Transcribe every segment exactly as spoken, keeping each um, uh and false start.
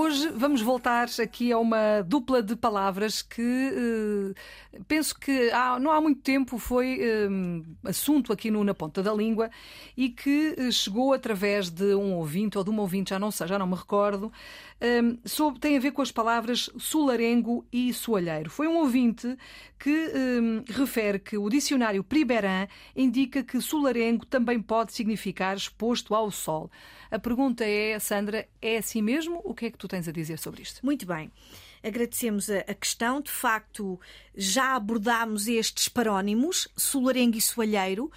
Hoje vamos voltar aqui a uma dupla de palavras que eh, penso que há, não há muito tempo foi eh, assunto aqui no Na Ponta da Língua e que eh, chegou através de um ouvinte ou de uma ouvinte, já não sei, já não me recordo, eh, sobre, tem a ver com as palavras solarengo e soalheiro. Foi um ouvinte que eh, refere que o dicionário Priberam indica que solarengo também pode significar exposto ao sol. A pergunta é, Sandra, é assim mesmo? O que é que tu tens a dizer sobre isto? Muito bem. Agradecemos a questão. De facto, já abordámos estes parónimos, solarengo e soalheiro,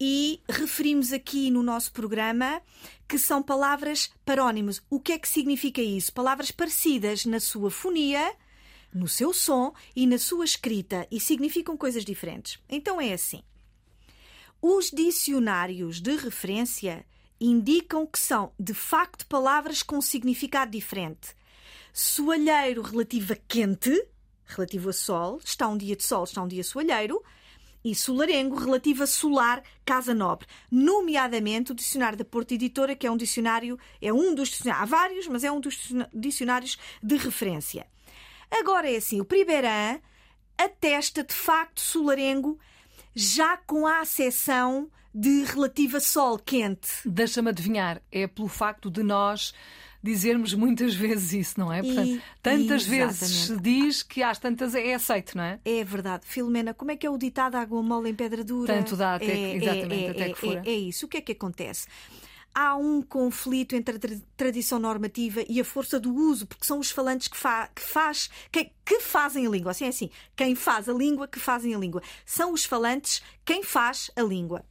e referimos aqui no nosso programa que são palavras parónimos. O que é que significa isso? Palavras parecidas na sua fonia, no seu som e na sua escrita, e significam coisas diferentes. Então é assim. Os dicionários de referência indicam que são, de facto, palavras com significado diferente. Soalheiro, relativo a quente, relativo a sol, está um dia de sol, está um dia soalheiro, e solarengo, relativo a solar, casa nobre. Nomeadamente, o dicionário da Porto Editora, que é um dicionário, é um dos dicionários, há vários, mas é um dos dicionários de referência. Agora é assim, o Priberam atesta, de facto, solarengo, já com a acessão de relativa sol quente. Deixa-me adivinhar, é pelo facto de nós dizermos muitas vezes isso, não é? Portanto, e, tantas e vezes se diz que às tantas é aceito, não é? É verdade. Filomena, como é que é o ditado água mole em pedra dura? Tanto dá até é, que, exatamente, é, é, até que fora. É, é isso. O que é que acontece? Há um conflito entre a tra- tradição normativa e a força do uso, porque são os falantes que, fa- que, faz, que, que fazem a língua. Assim é assim. Quem faz a língua, que fazem a língua. São os falantes quem faz a língua.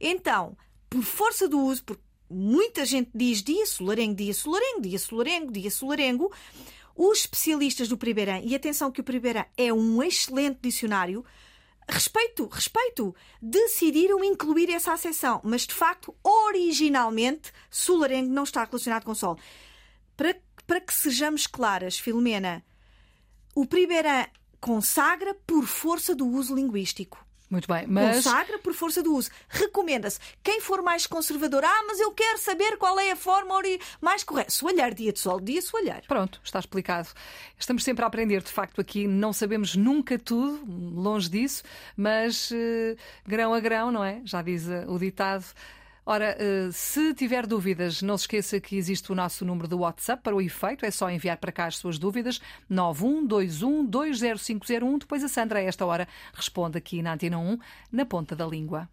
Então, por força do uso, porque muita gente diz dia solarengo, dia solarengo, dia solarengo, dia solarengo, os especialistas do Priberam, e atenção que o Priberam é um excelente dicionário, respeito, respeito, decidiram incluir essa acessão, mas de facto, originalmente, solarengo não está relacionado com sol. Para, para que sejamos claras, Filomena, o Priberam consagra por força do uso linguístico. Muito bem, mas... Consagra por força do uso. Recomenda-se. Quem for mais conservador, ah, mas eu quero saber qual é a forma mais correta. Soalheiro, dia de sol, dia soalheiro. Pronto, está explicado. Estamos sempre a aprender, de facto, aqui. Não sabemos nunca tudo, longe disso, mas eh, grão a grão, não é? Já diz eh, o ditado. Ora, se tiver dúvidas, não se esqueça que existe o nosso número de WhatsApp para o efeito. É só enviar para cá as suas dúvidas. nove um dois um dois zero cinco zero um. Depois a Sandra, a esta hora, responde aqui na Antena um, Na Ponta da Língua.